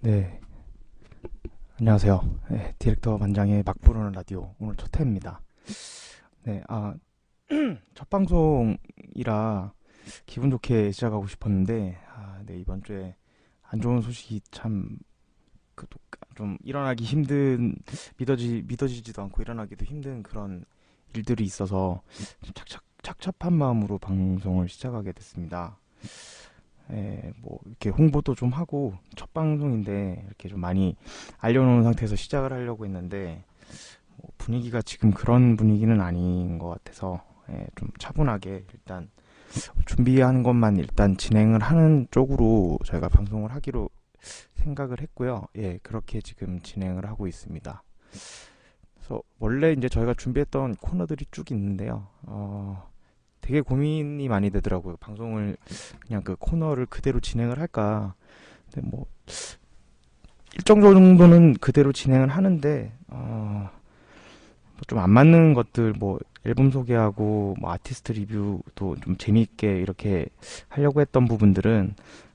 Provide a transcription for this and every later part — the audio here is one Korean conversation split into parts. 네, 안녕하세요. 네, 디렉터 반장의 막 부르는 라디오 오늘 첫 회입니다. 네, 첫 방송이라 기분 좋게 시작하고 싶었는데 네, 이번 주에 안 좋은 소식이 참 좀 일어나기 힘든, 믿어지지도 않고 일어나기도 힘든 그런 일들이 있어서 착잡한 마음으로 방송을 시작하게 됐습니다. 뭐 이렇게 홍보도 좀 하고 첫 방송인데 이렇게 좀 많이 알려놓은 상태에서 시작을 하려고 했는데 뭐 분위기가 지금 그런 분위기는 아닌 것 같아서 좀 차분하게 일단 준비하는 것만 일단 진행을 하는 쪽으로 저희가 방송을 하기로 생각을 했고요. 그렇게 지금 진행을 하고 있습니다. 그래서 원래 이제 저희가 준비했던 코너들이 쭉 있는데요. 되게 고민이 많이 되더라고요. 방송을 그냥 그 코너를 그대로 진행을 할까. 근데 뭐 일정 정도는 그대로 진행을 하는데 좀 안 맞는 것들, 뭐 앨범 소개하고 뭐 아티스트 리뷰도 좀 재미있게 이렇게 하려고 했던 부분들은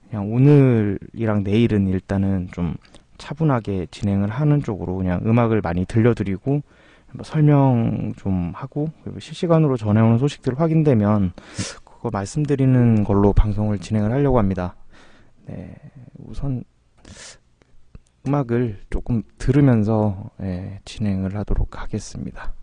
그냥 오늘이랑 내일은 일단은 좀 차분하게 진행을 하는 쪽으로 그냥 음악을 많이 들려드리고 뭐 설명 좀 하고 그리고 실시간으로 전해오는 소식들 확인되면 그거 말씀드리는 걸로 방송을 진행을 하려고 합니다. 네, 우선 음악을 조금 들으면서 진행을 하도록 하겠습니다.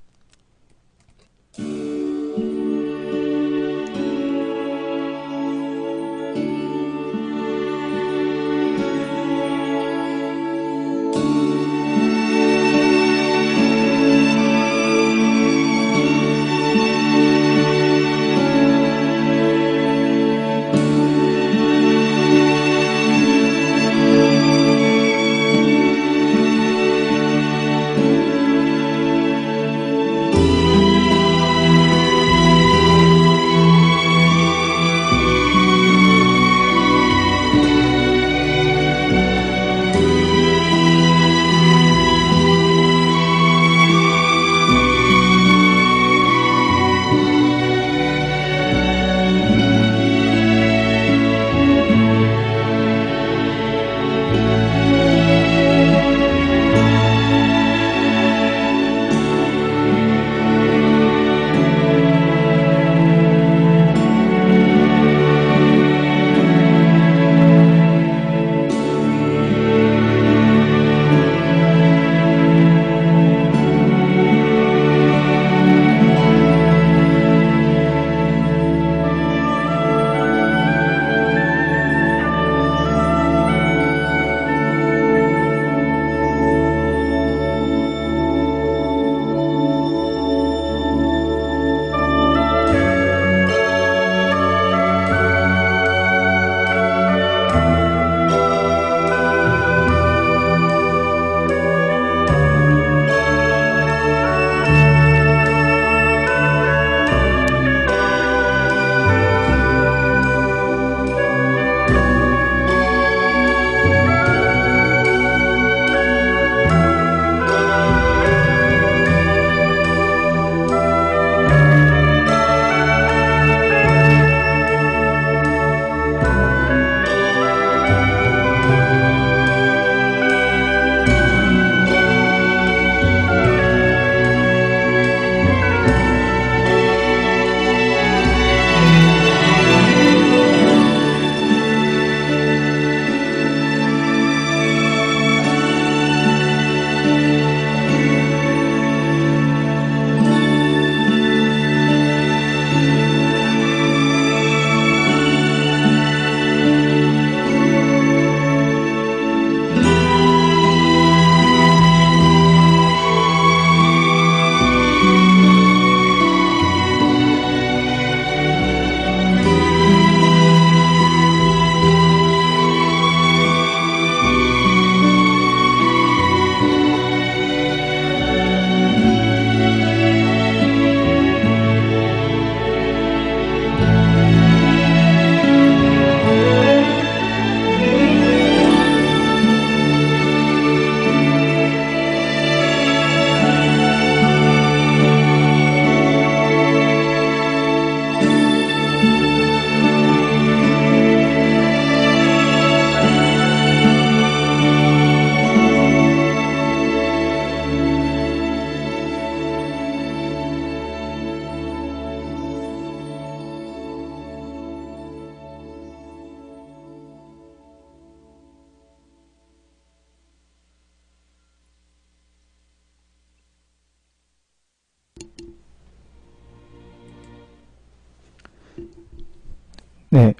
네,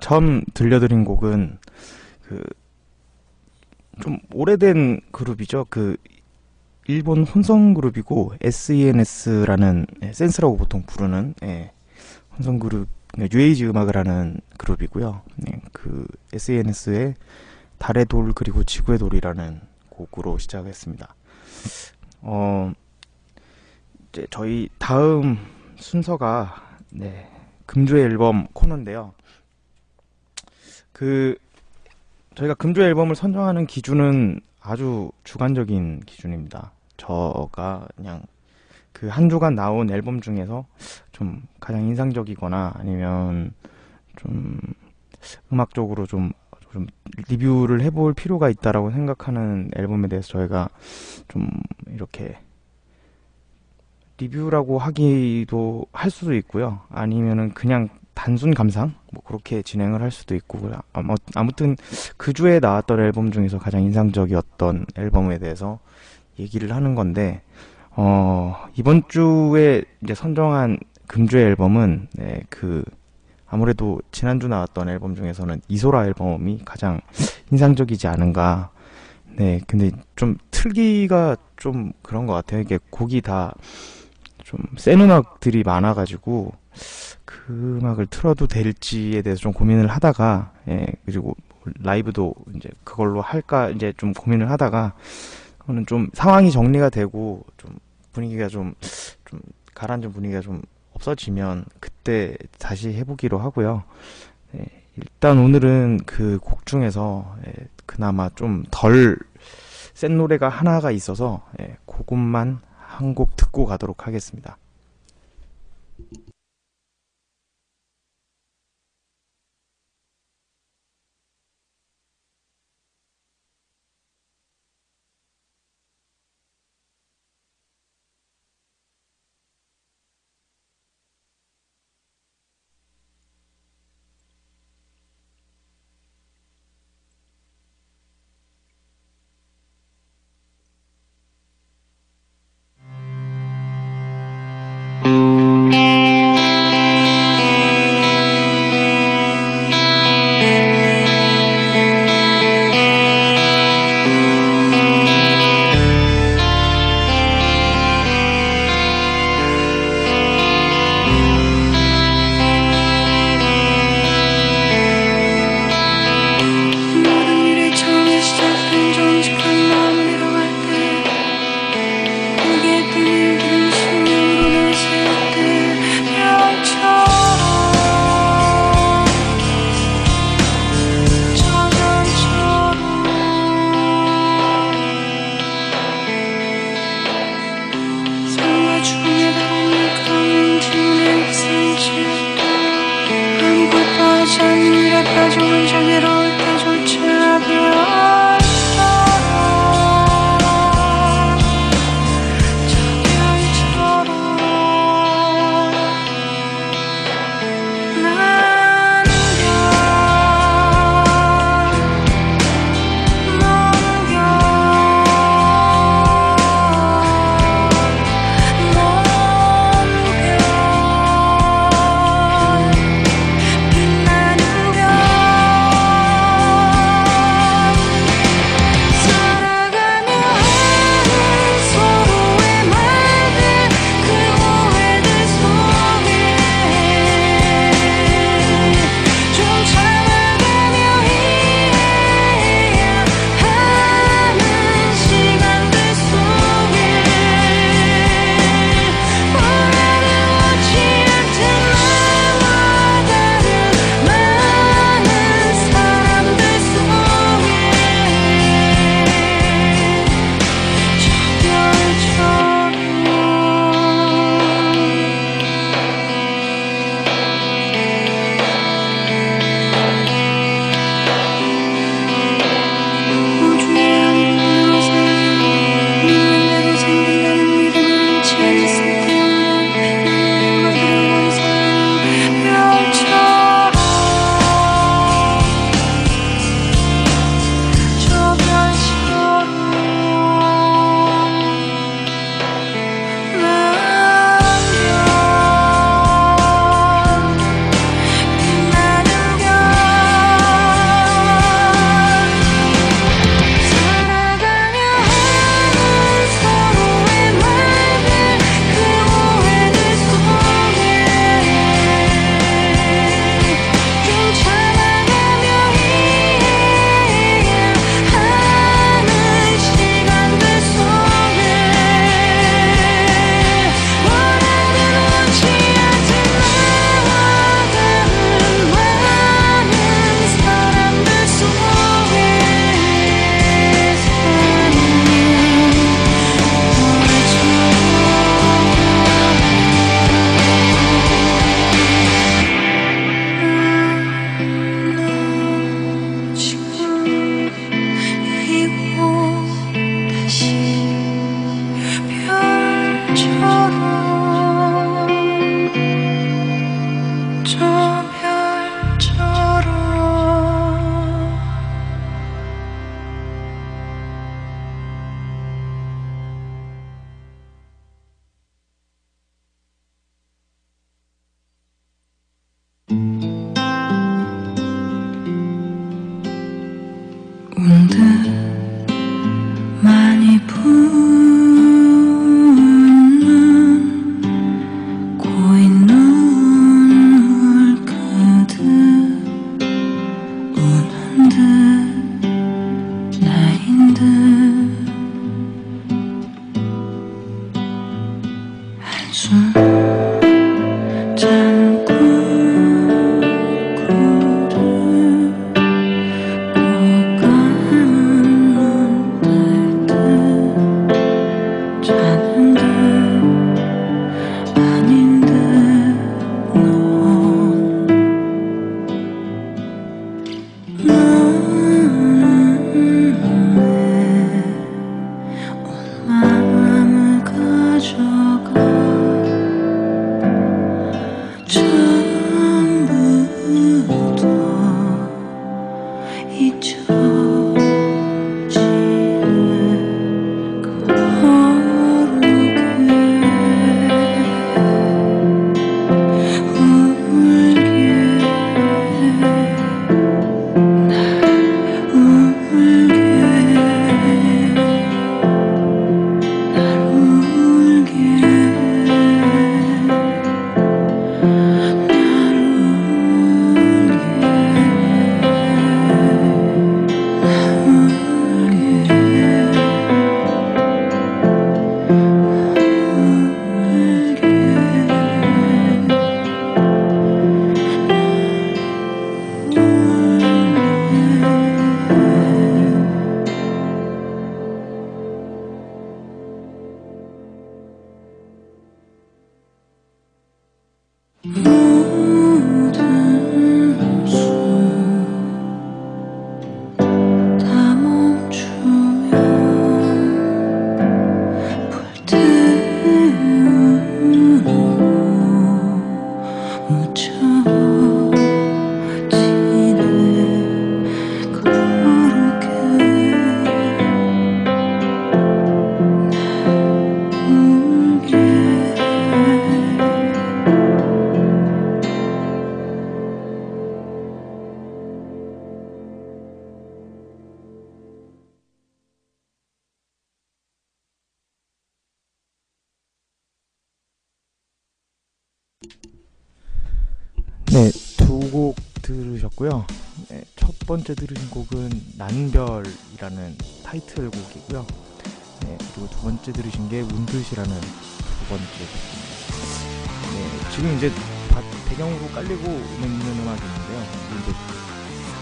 처음 들려드린 곡은 좀 오래된 그룹이죠. 일본 혼성 그룹이고 SENS라는 센스라고 보통 부르는 혼성 그룹, 뉴에이지 음악을 하는 그룹이고요. 그 SENS의 달의 돌 그리고 지구의 돌이라는 곡으로 시작했습니다. 이제 저희 다음 순서가 금주의 앨범 코너인데요. 저희가 금주의 앨범을 선정하는 기준은 아주 주관적인 기준입니다. 저가 그냥 한 주간 나온 앨범 중에서 좀 가장 인상적이거나 아니면 좀 음악적으로 좀 리뷰를 해볼 필요가 있다라고 생각하는 앨범에 대해서 저희가 좀 이렇게 리뷰라고 하기도 할 수도 있고요. 아니면은 그냥 단순 감상? 뭐 그렇게 진행을 할 수도 있고, 아무튼 그 주에 나왔던 앨범 중에서 가장 인상적이었던 앨범에 대해서 얘기를 하는 건데, 이번 주에 이제 선정한 금주의 앨범은, 아무래도 지난주 나왔던 앨범 중에서는 이소라 앨범이 가장 인상적이지 않은가. 네, 근데 좀 틀기가 좀 그런 것 같아요. 이게 곡이 다 좀 센 음악들이 많아가지고 그 음악을 틀어도 될지에 대해서 좀 고민을 하다가, 그리고 라이브도 이제 그걸로 할까 이제 좀 고민을 하다가, 저는 좀 상황이 정리가 되고 좀 분위기가 좀 가라앉은 분위기가 좀 없어지면 그때 다시 해보기로 하고요. 일단 오늘은 그 곡 중에서 그나마 좀 덜 센 노래가 하나가 있어서 그것만 한 곡 듣고 가도록 하겠습니다. 네, 두 곡 들으셨고요. 네, 첫 번째 들으신 곡은 난별이라는 타이틀곡이고요. 네, 그리고 두 번째 들으신 게 운듯이라는 두 번째 곡입니다. 네, 지금 이제 배경으로 깔리고 있는 음악인데요. 이제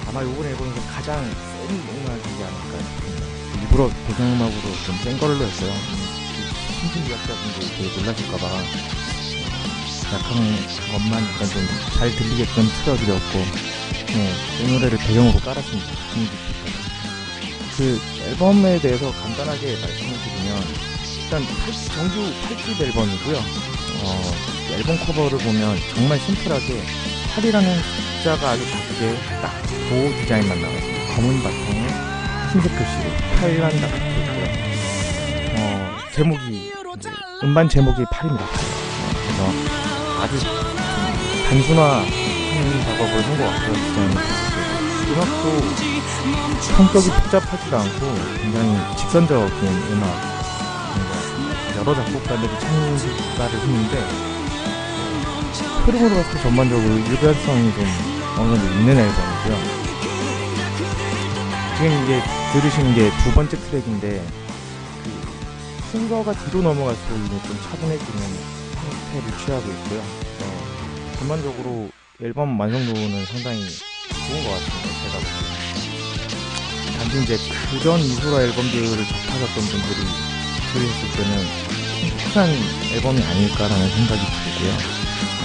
아마 요번에 앨범에서 가장 센 음악이지 않을까 싶습니다. 일부러 배경음악으로 좀 센 걸로 했어요. 심신 미학자분들이 되게 놀라실까봐 약한 것만 약간 좀 잘 들리게끔 틀어드렸고, 네, 이 노래를 배경으로 깔았습니다. 그 앨범에 대해서 간단하게 말씀을 드리면, 일단 정규 8집 앨범이고요. 그 앨범 커버를 보면 정말 심플하게 8이라는 숫자가 아주 작게 딱 그 디자인만 나왔습니다. 검은 바탕에 흰색 표시로 8만 딱 있고요. 제목이 음반 제목이 8입니다. 그래서 아주 단순화하는 작업을 한 것 같아요. 음악도 성격이 복잡하지도 않고 굉장히 직선적인 음악, 여러 작곡가들이 참가를 했는데 흐름으로 봤을 때 전반적으로 일관성이 좀 어느 정도 있는 앨범이고요. 지금 이게 들으시는 게 두 번째 트랙인데, 그 싱거가 뒤로 넘어갈수록 좀 차분해지는 를 취하고 있고요. 전반적으로 앨범 완성도는 상당히 좋은 것 같습니다. 제가 보기에는. 단지 이제 그전 이소라 앨범들을 접하셨던 분들이 들으셨을 때는 특별한 앨범이 아닐까라는 생각이 들고요.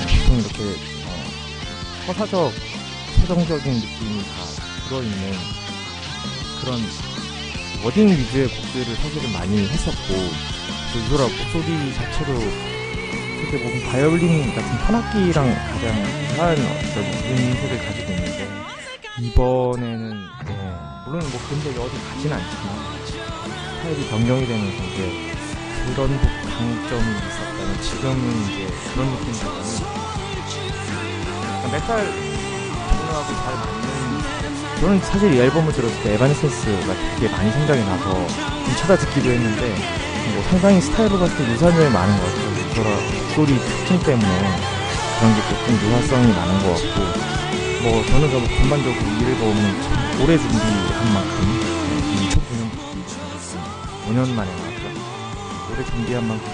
보통 이렇게 서사적, 서정적인 느낌이 다 들어있는 그런 워딩 위주의 곡들을 사실은 많이 했었고, 또 이소라 목소리 자체도 이렇게 보면 바이올린 같은 현악기랑 가장 한 어떤 음색을 가지고 있는데, 이번에는 물론 뭐 근데 어디 가진 않지만 스타일이 변경이 되면서 이제 그런 곡 강점이 있었다면 지금은 이제 그런 느낌보다는 약간 메탈 종류하고 잘 맞는, 저는 사실 이 앨범을 들었을 때 에바네센스가 되게 많이 생각이 나서 좀 찾아듣기도 했는데, 뭐 상당히 스타일로 봤을 때 유사점이 많은 것 같아요. 목소리 특징 때문에 그런 게 조금 유사성이 나는 것 같고, 뭐 저는 뭐 전반적으로 이 앨범은 참 오래 준비한 만큼, 2009년 5년 만에 나왔죠. 오래 준비한 만큼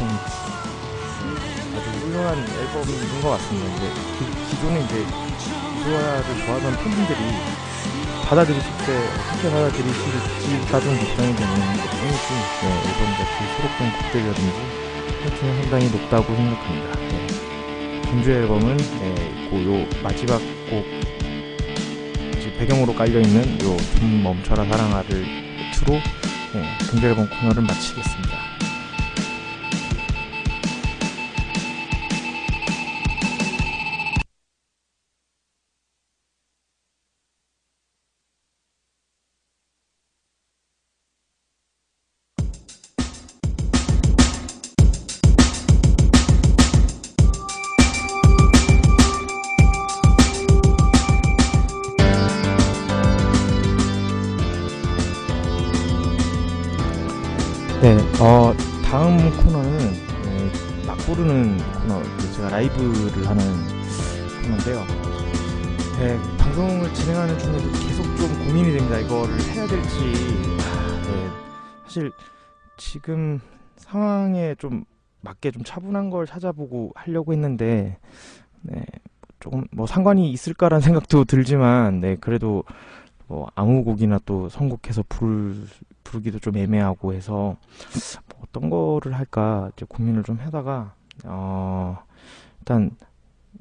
아주 훌륭한 앨범인 것 같습니다. 이제 기존에 이제 이소라를 좋아하던 팬분들이 받아들이실 때 어떻게 받아들이실지 가장 걱정이 되는 앨범이지, 네, 앨범같이 수록된 곡들이라든지 팬층은 상당히 높다고 생각합니다. 네. 전주 앨범은 요 마지막 곡 배경으로 깔려있는 요 좀 멈춰라 사랑아를 끝으로 전주 앨범 코너를 마치겠습니다. 네, 다음 코너는 막 부르는 코너, 제가 라이브를 하는 코너인데요. 네, 방송을 진행하는 중에도 계속 좀 고민이 됩니다. 이거를 해야 될지. 네, 사실 지금 상황에 좀 맞게 좀 차분한 걸 찾아보고 하려고 했는데, 네, 조금 뭐 상관이 있을까라는 생각도 들지만, 네, 그래도 뭐 아무 곡이나 또 선곡해서 부르기도 좀 애매하고 해서 뭐 어떤 거를 할까 이제 고민을 좀 하다가 일단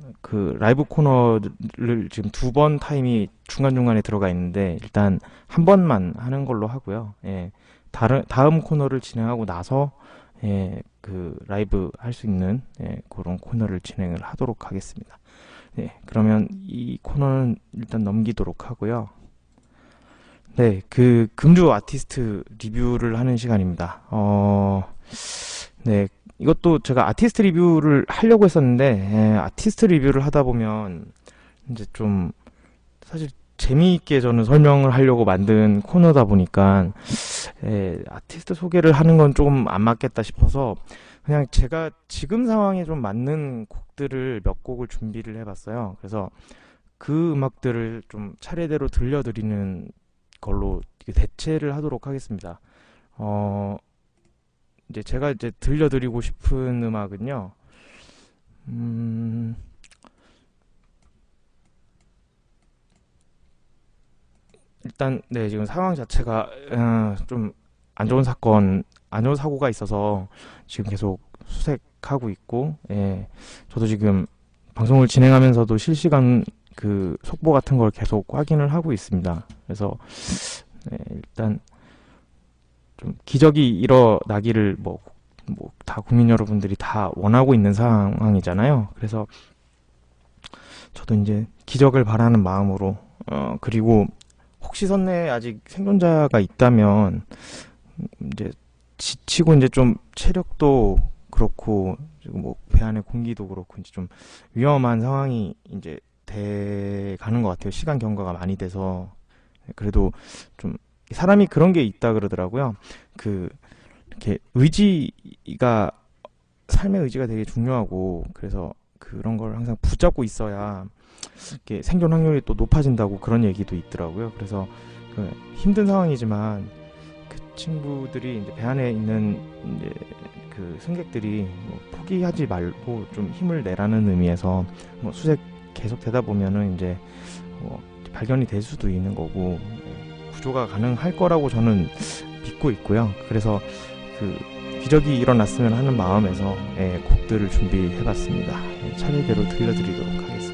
그 라이브 코너를 지금 두 번 타임이 중간중간에 들어가 있는데 일단 한 번만 하는 걸로 하고요. 예. 다음 코너를 진행하고 나서 그 라이브 할 수 있는 그런 코너를 진행을 하도록 하겠습니다. 예. 그러면 이 코너는 일단 넘기도록 하고요. 네, 그 금주 아티스트 리뷰를 하는 시간입니다. 네, 이것도 제가 아티스트 리뷰를 하려고 했었는데 아티스트 리뷰를 하다 보면 이제 좀 사실 재미있게 저는 설명을 하려고 만든 코너다 보니까 아티스트 소개를 하는 건 조금 안 맞겠다 싶어서 그냥 제가 지금 상황에 좀 맞는 곡들을 몇 곡을 준비를 해봤어요. 그래서 그 음악들을 좀 차례대로 들려드리는 걸로 대체를 하도록 하겠습니다. 이제 제가 이제 들려드리고 싶은 음악은요. 일단 네, 지금 상황 자체가 좀 안 좋은 사건, 안 좋은 사고가 있어서 지금 계속 수색하고 있고, 예, 저도 지금 방송을 진행하면서도 실시간 그 속보 같은 걸 계속 확인을 하고 있습니다. 그래서 네, 일단 좀 기적이 일어나기를 뭐 다 국민 여러분들이 다 원하고 있는 상황이잖아요. 그래서 저도 이제 기적을 바라는 마음으로 그리고 혹시 선내에 아직 생존자가 있다면 이제 지치고 이제 좀 체력도 그렇고 뭐 배 안의 공기도 그렇고 이제 좀 위험한 상황이 이제 가는 것 같아요. 시간 경과가 많이 돼서. 그래도 좀 사람이 그런 게 있다 그러더라고요. 그 이렇게 의지가, 삶의 의지가 되게 중요하고, 그래서 그런 걸 항상 붙잡고 있어야 이렇게 생존 확률이 또 높아진다고 그런 얘기도 있더라고요. 그래서 그 힘든 상황이지만 그 친구들이 이제 배 안에 있는 이제 그 승객들이 뭐 포기하지 말고 좀 힘을 내라는 의미에서 뭐 수색 계속 되다 보면은 이제 발견이 될 수도 있는 거고 구조가 가능할 거라고 저는 믿고 있고요. 그래서 그 기적이 일어났으면 하는 마음에서 곡들을 준비해봤습니다. 차례대로 들려드리도록 하겠습니다.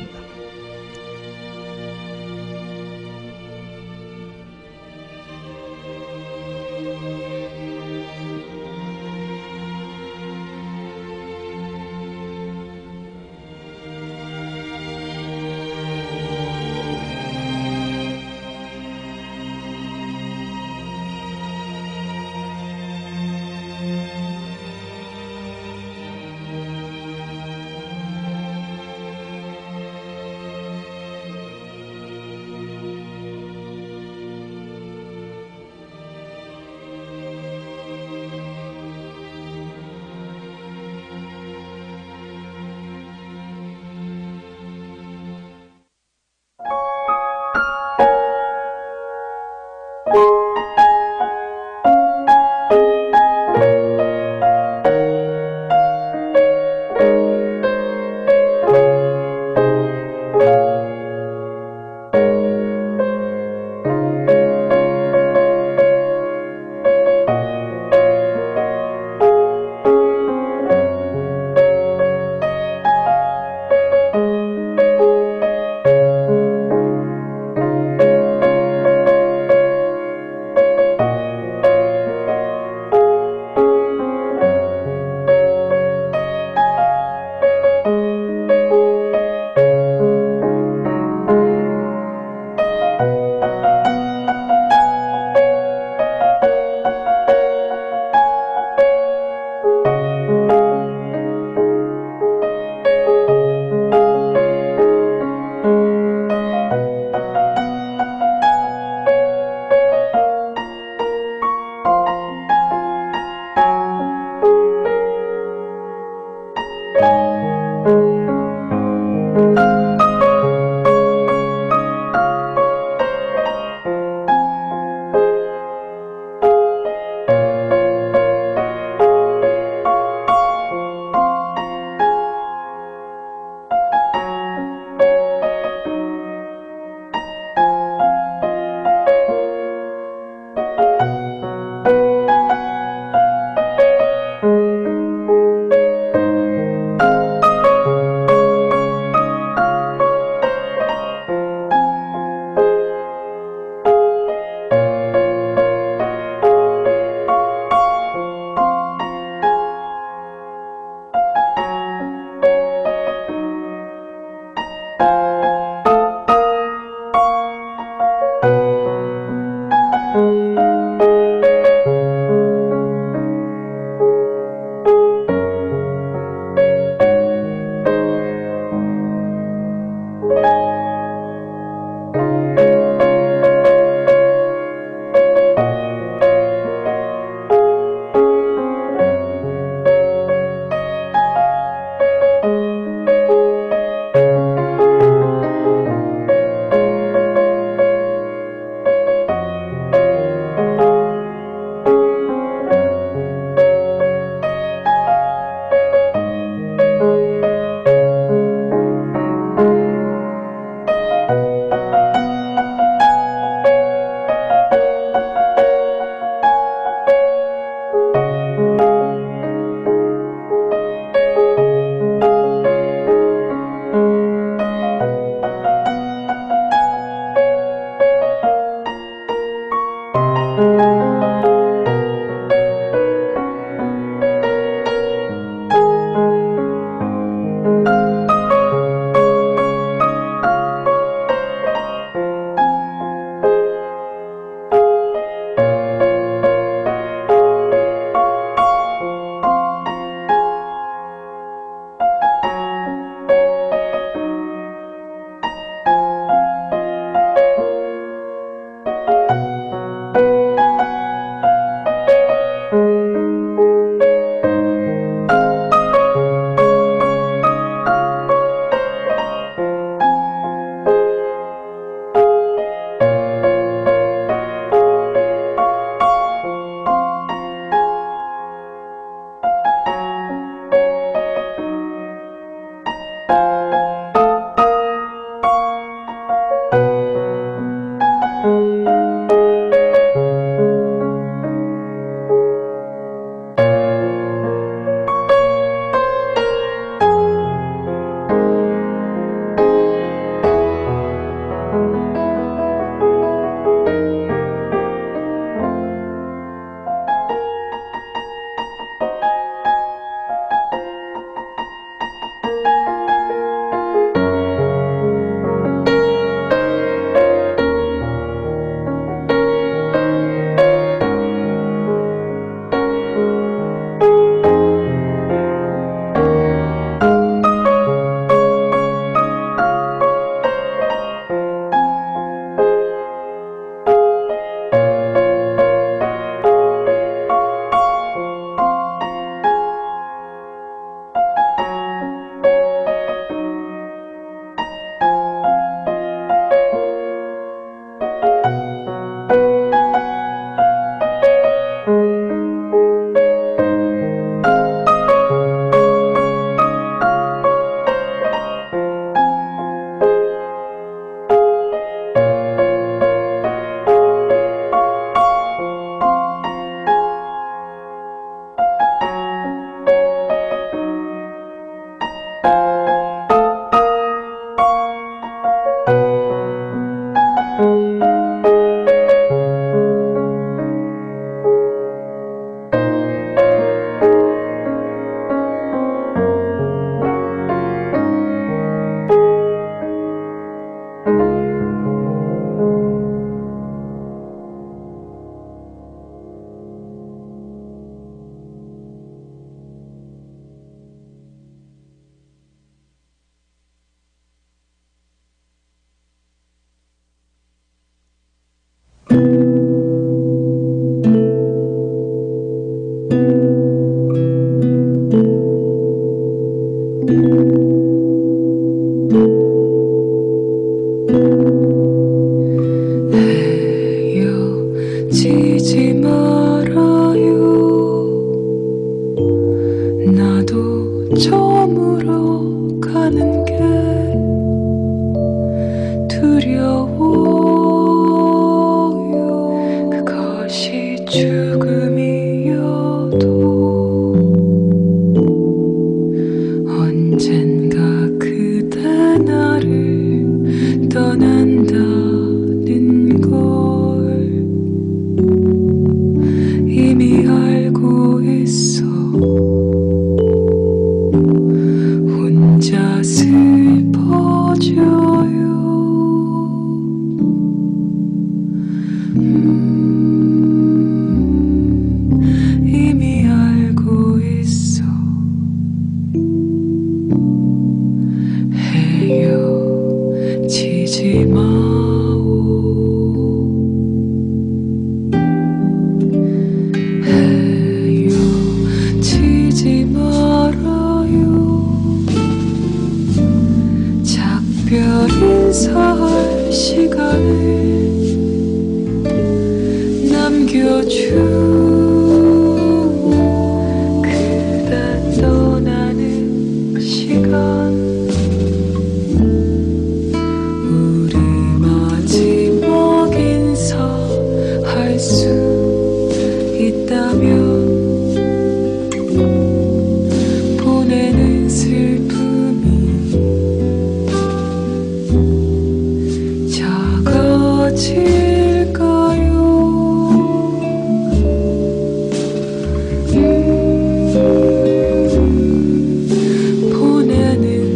보내는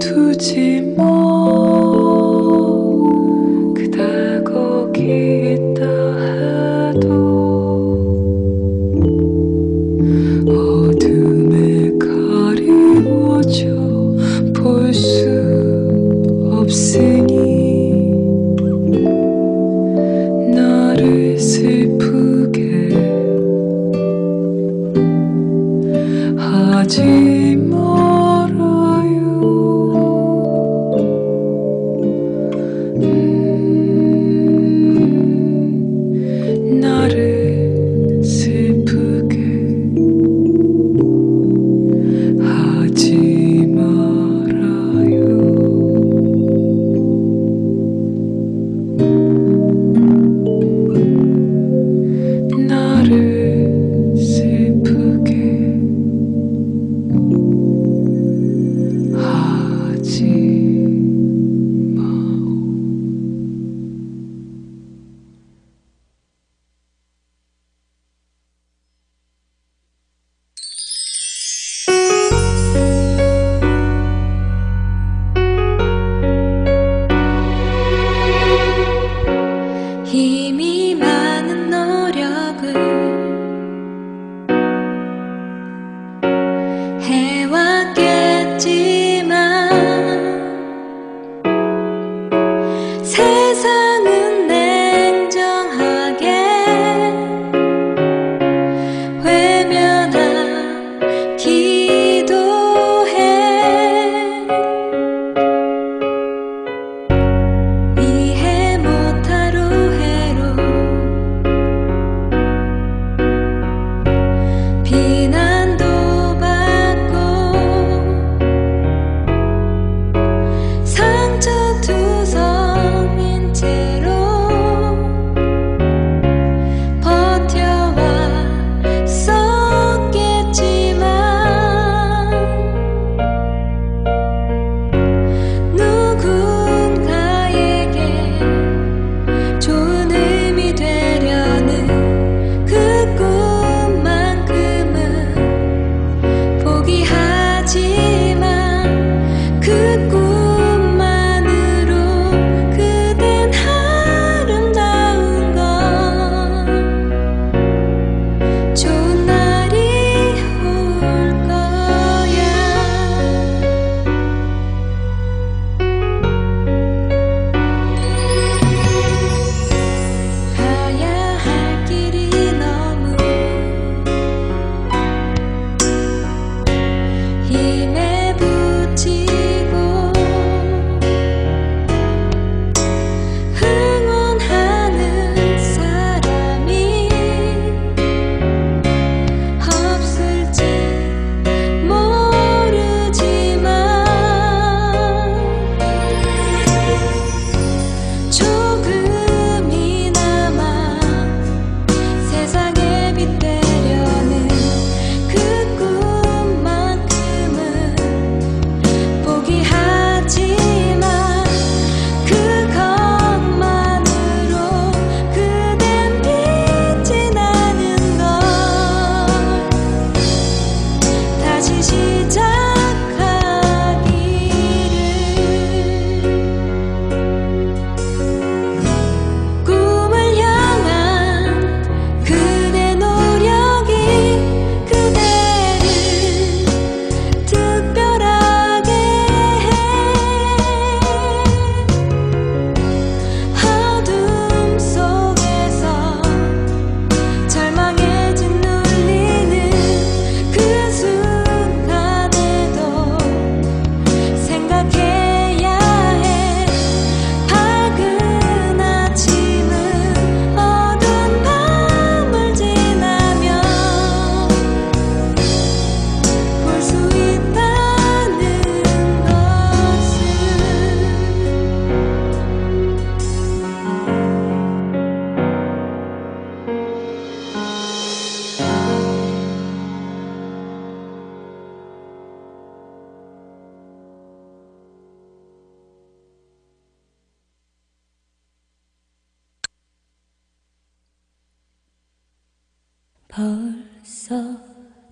두지 뭐 그다 거기 있다 해도 어둠에 가리워져 볼 수 없으니 나를 슬프게 하지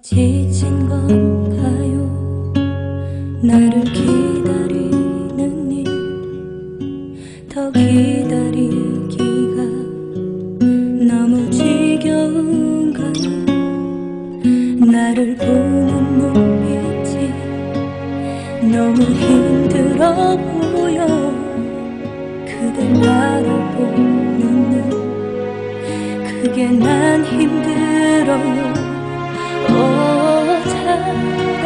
지친 건가요? 나를 기다리 너무 힘들어 보여. 그댈 바라보는 눈, 그게 난 힘들어요. 차라리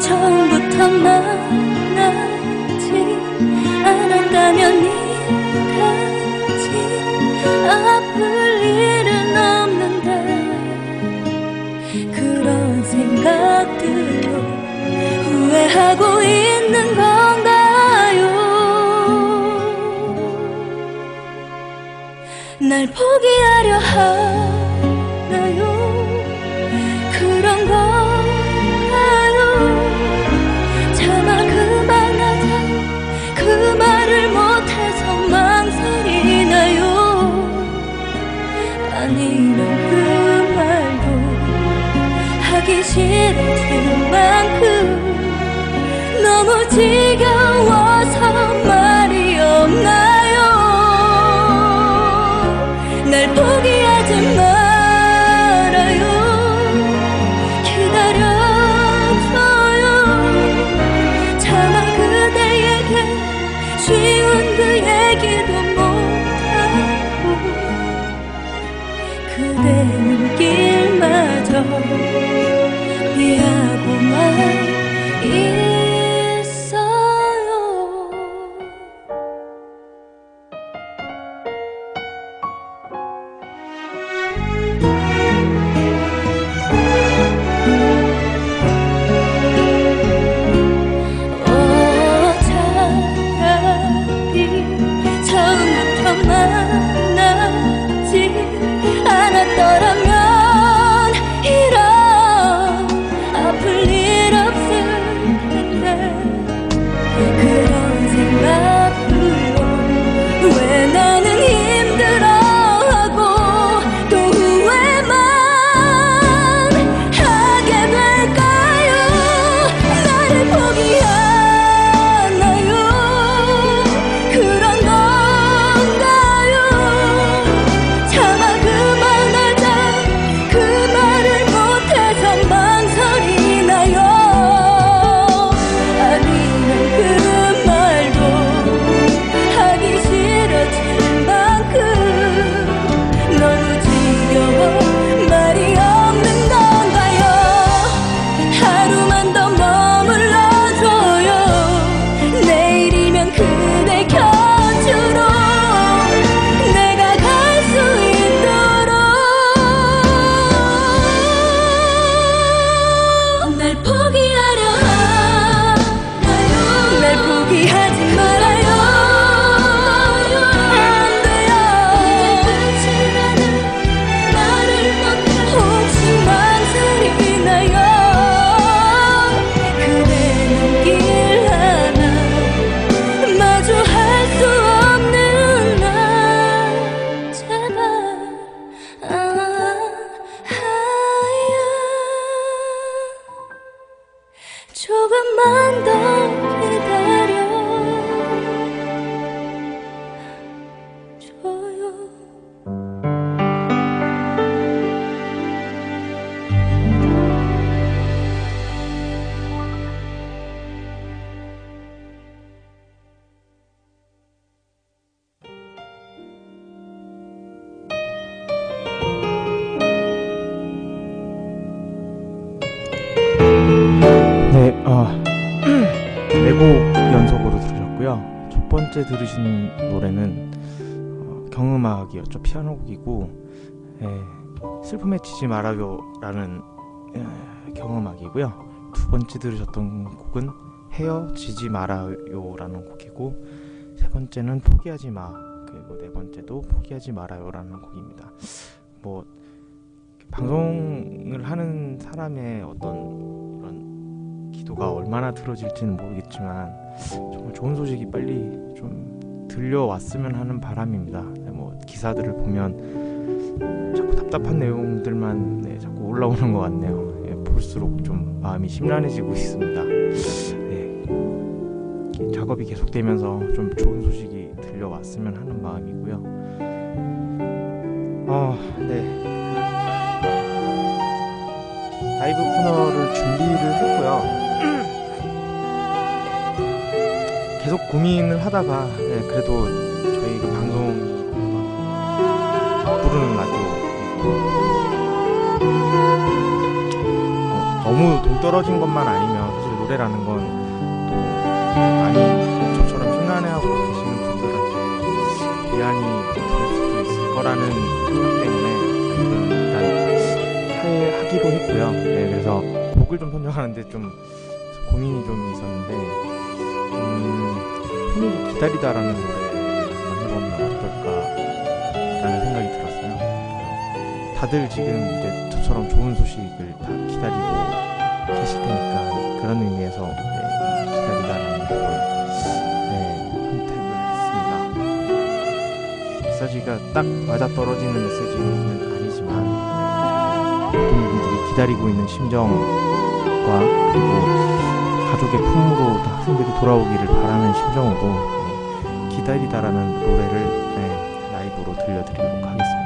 처음부터 만나지 않았다면 이같이 아플 일은 없는데, 그런 생각들로 후회하고 있는 건가요? 날 포기하려 하나요? 이런 그 말도 하기 싫은 만큼 너무 지겨워서 말이 없나요? 날 포기하지 말아요. 기다려줘요. 차마 그대에게 쉬운 그 얘기도 내 눈길마저 피하고만 있어요. 차라리 처음부터 만나지 않았더라면 이런 아플 일 없을 텐데, 그런 생각으로 왜 나는 힘들어하고 또 후회만 하게 될까요? 나를 포기하나요? 그런 건가요? 차마 조금만 더 기다려줘요. 첫 번째 들으신 노래는 경음악이었죠. 피아노곡이고 슬픔에 지지 말아요 라는 경음악이고요. 두 번째 들으셨던 곡은 헤어지지 말아요 라는 곡이고, 세 번째는 포기하지 마, 그리고 네 번째도 포기하지 말아요 라는 곡입니다. 뭐 방송을 하는 사람의 어떤 이런 기도가 얼마나 들어질지는 모르겠지만 정말 좋은 소식이 빨리 좀 들려왔으면 하는 바람입니다. 뭐 기사들을 보면 자꾸 답답한 내용들만 자꾸 올라오는 것 같네요. 볼수록 좀 마음이 심란해지고 있습니다. 작업이 계속되면서 좀 좋은 소식이 들려왔으면 하는 마음이고요. 라이브 코너를 준비를 했고요. 계속 고민을 하다가 그래도 저희 그 방송이 부르는 라디오 너무 동떨어진 것만 아니면 사실 노래라는 건 또 많이 저처럼 심란해하고 계시는 분들한테 위안이 될 수도 있을 거라는 생각 때문에 일단 하기로 했고요. 네, 그래서 곡을 좀 선정하는데 좀 고민이 좀 있었는데 흔히 기다리다라는 노래를 해보면 어떨까라는 생각이 들었어요. 다들 지금 이제 저처럼 좋은 소식을 다 기다리고 계실 테니까 그런 의미에서 네, 기다리다라는 곡을 네, 선택을 했습니다. 메시지가 딱 맞아떨어지는 메시지는 아니지만 모든 분들이 기다리고 있는 심정과 그리고 가족의 품으로 학생들이 돌아오기를 바라는 심정으로 네, 기다리다라는 노래를 네, 라이브로 들려드리도록 하겠습니다.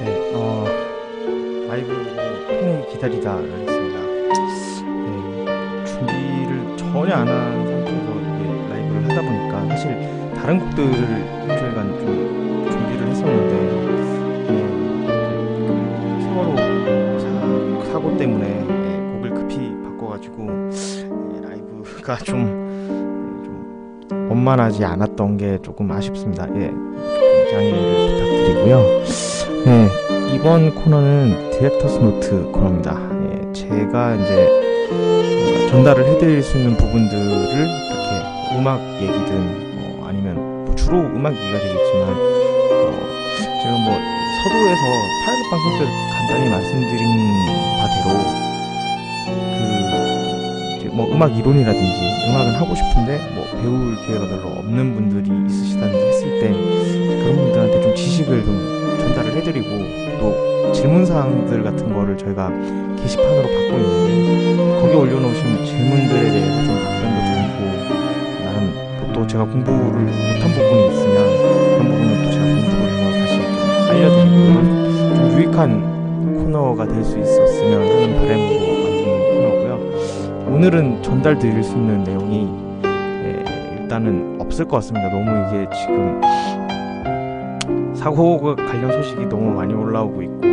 네, 라이브 팬을 기다리다 했습니다. 네, 준비를 전혀 안 한 상태에서 이게 라이브를 하다 보니까 사실 다른 곡들을 일주일간 좀 준비를 했었는데 세월호 사고 때문에 곡을 급히 바꿔가지고 라이브가 좀 원만하지 않았던 게 조금 아쉽습니다. 예, 양해를 부탁드리고요. 네, 이번 코너는 디렉터스 노트 코너입니다. 예, 제가 이제 전달을 해드릴 수 있는 부분들을 이렇게 음악 얘기든 아니면 뭐 주로 음악 얘기가 되겠지만 제가 뭐 서두에서 파일럿 방송 때 간단히 말씀드린 바대로 뭐 음악 이론이라든지 음악은 하고 싶은데 뭐 배울 기회가 별로 없는 분들이 있으시다든지 했을 때 그런 분들한테 좀 지식을 좀 전달을 해드리고 또 질문사항들 같은 거를 저희가 게시판으로 받고 있는데 거기에 올려놓으신 질문들에 대해서 좀 답변도 드리고 나는 또 제가 공부를 못한 부분이 있으면 그런 부분은 또 제가 공부를 해서 다시 알려드리고 좀 유익한 코너가 될 수 있었으면 하는 바람으로 오늘은 전달 드릴 수 있는 내용이 일단은 없을 것 같습니다. 너무 이게 지금 사고와 관련 소식이 너무 많이 올라오고 있고 또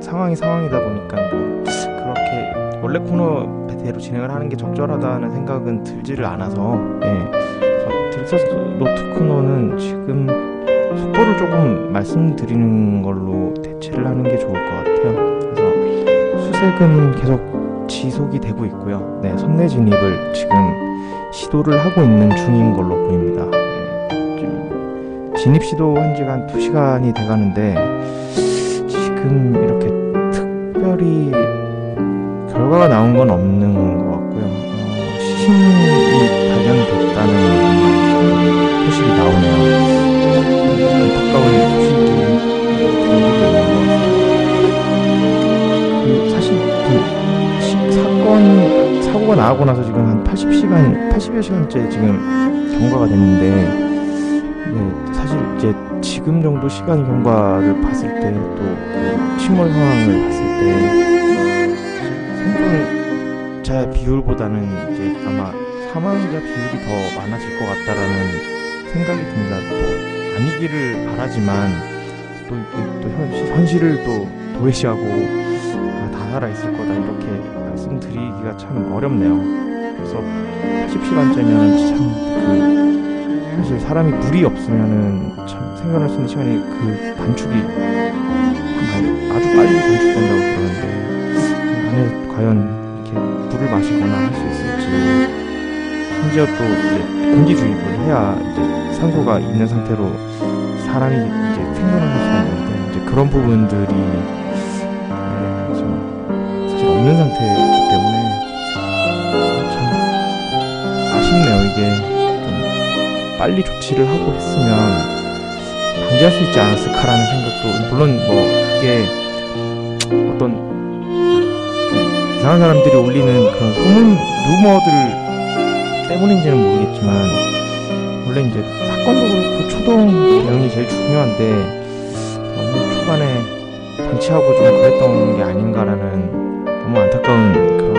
상황이다 보니까 뭐 그렇게 원래 코너대로 진행을 하는 게 적절하다는 생각은 들지를 않아서 디렉터스 노트 코너는 지금 속보를 조금 말씀드리는 걸로 대체를 하는 게 좋을 것 같아요. 그래서 수색은 계속 지속이 되고 있고요. 네, 선내 진입을 지금 시도를 하고 있는 중인 걸로 보입니다. 네, 진입 시도한 지가 한 2시간이 돼가는데 지금 이렇게 특별히 결과가 나온 건 없는 것 같고요. 시신이 발견됐다는 소식이 나오네요. 안타까운 소식이 들리고 있는 것 같아요. 사실 사고가 나고 나서 지금 한 80여 시간째 지금 경과가 됐는데 네, 사실 이제 지금 정도 시간 경과를 봤을 때 또 침몰 상황을 봤을 때 생존자 비율보다는 이제 아마 사망자 비율이 더 많아질 것 같다라는 생각이 듭니다. 또 아니기를 바라지만 또 현실을 또 도외시하고 다 살아있을 거다 이렇게 말씀드리기가 참 어렵네요. 그래서 80시간째면 참 사실 사람이 물이 없으면은 참 생존할 수 있는 시간이 그 단축이 아주 빨리 단축된다고 그러는데 안에 과연 이렇게 물을 마시거나 할 수 있을지 심지어 또 이제 공기 주입을 해야 이제 산소가 있는 상태로 사람이 이제 생존하는 수가 있는데 이제 그런 부분들이 없는 상태이기 때문에 참 아쉽네요. 이게 좀 빨리 조치를 하고 했으면 방지할 수 있지 않았을까라는 생각도 물론 뭐 그게 어떤 이상한 사람들이 올리는 그런 소문 루머들 때문인지는 모르겠지만 원래 이제 사건도 그렇고 초동 대응이 제일 중요한데 너무 초반에 방치하고 좀 그랬던 게 아닌가라는 너무 안타까운 그런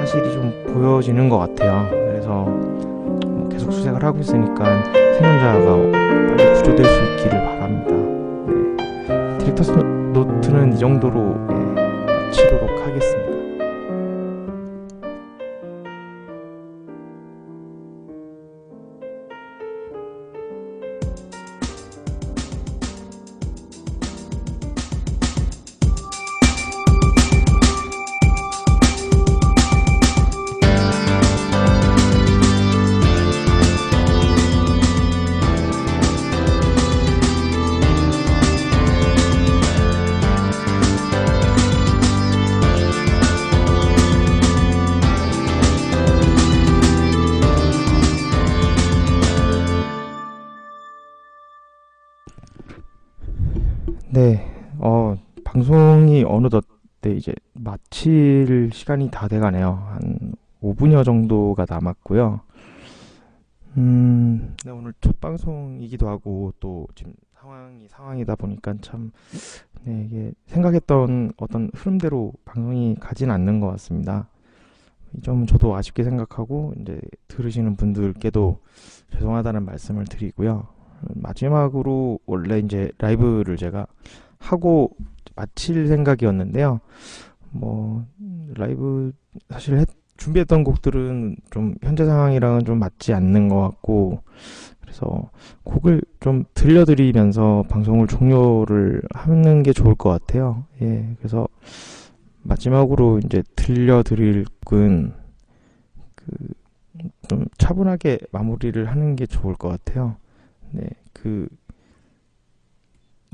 사실이 좀 보여지는 것 같아요. 그래서 계속 수색을 하고 있으니까 생존자가 빨리 구조될 수 있기를 바랍니다. 네. 디렉터스 노트는 이 정도로 마치도록 하겠습니다. 네, 방송이 어느덧 이제 마칠 시간이 다 돼가네요. 한 5분여 정도가 남았고요. 네, 오늘 첫 방송이기도 하고 또 지금 상황이다 보니까 참 이게 생각했던 어떤 흐름대로 방송이 가진 않는 것 같습니다. 이 점은 저도 아쉽게 생각하고 이제 들으시는 분들께도 죄송하다는 말씀을 드리고요. 마지막으로 원래 이제 라이브를 제가 하고 마칠 생각이었는데요. 라이브 사실 준비했던 곡들은 좀 현재 상황이랑은 좀 맞지 않는 것 같고, 그래서 곡을 좀 들려드리면서 방송을 종료를 하는 게 좋을 것 같아요. 그래서 마지막으로 이제 들려드릴 곡은 좀 차분하게 마무리를 하는 게 좋을 것 같아요.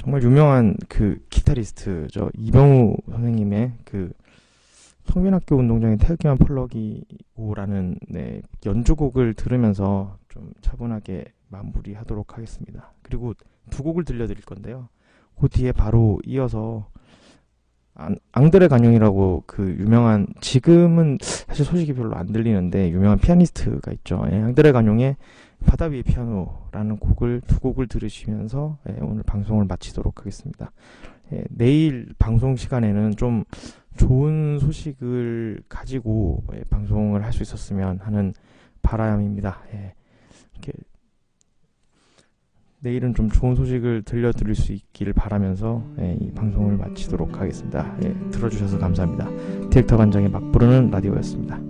정말 유명한 기타리스트죠. 이병우 선생님의 성민학교 운동장의 태극기만 펄럭이오라는 연주곡을 들으면서 좀 차분하게 마무리하도록 하겠습니다. 그리고 두 곡을 들려드릴 건데요. 그 뒤에 바로 이어서 앙드레 간용이라고 유명한, 지금은 사실 소식이 별로 안 들리는데 유명한 피아니스트가 있죠. 앙드레 간용의 바다 위의 피아노라는 곡을 두 곡을 들으시면서 오늘 방송을 마치도록 하겠습니다. 내일 방송 시간에는 좀 좋은 소식을 가지고 방송을 할 수 있었으면 하는 바람입니다. 이렇게 내일은 좀 좋은 소식을 들려드릴 수 있기를 바라면서 이 방송을 마치도록 하겠습니다. 들어주셔서 감사합니다. 디렉터 반장의 막 부르는 라디오였습니다.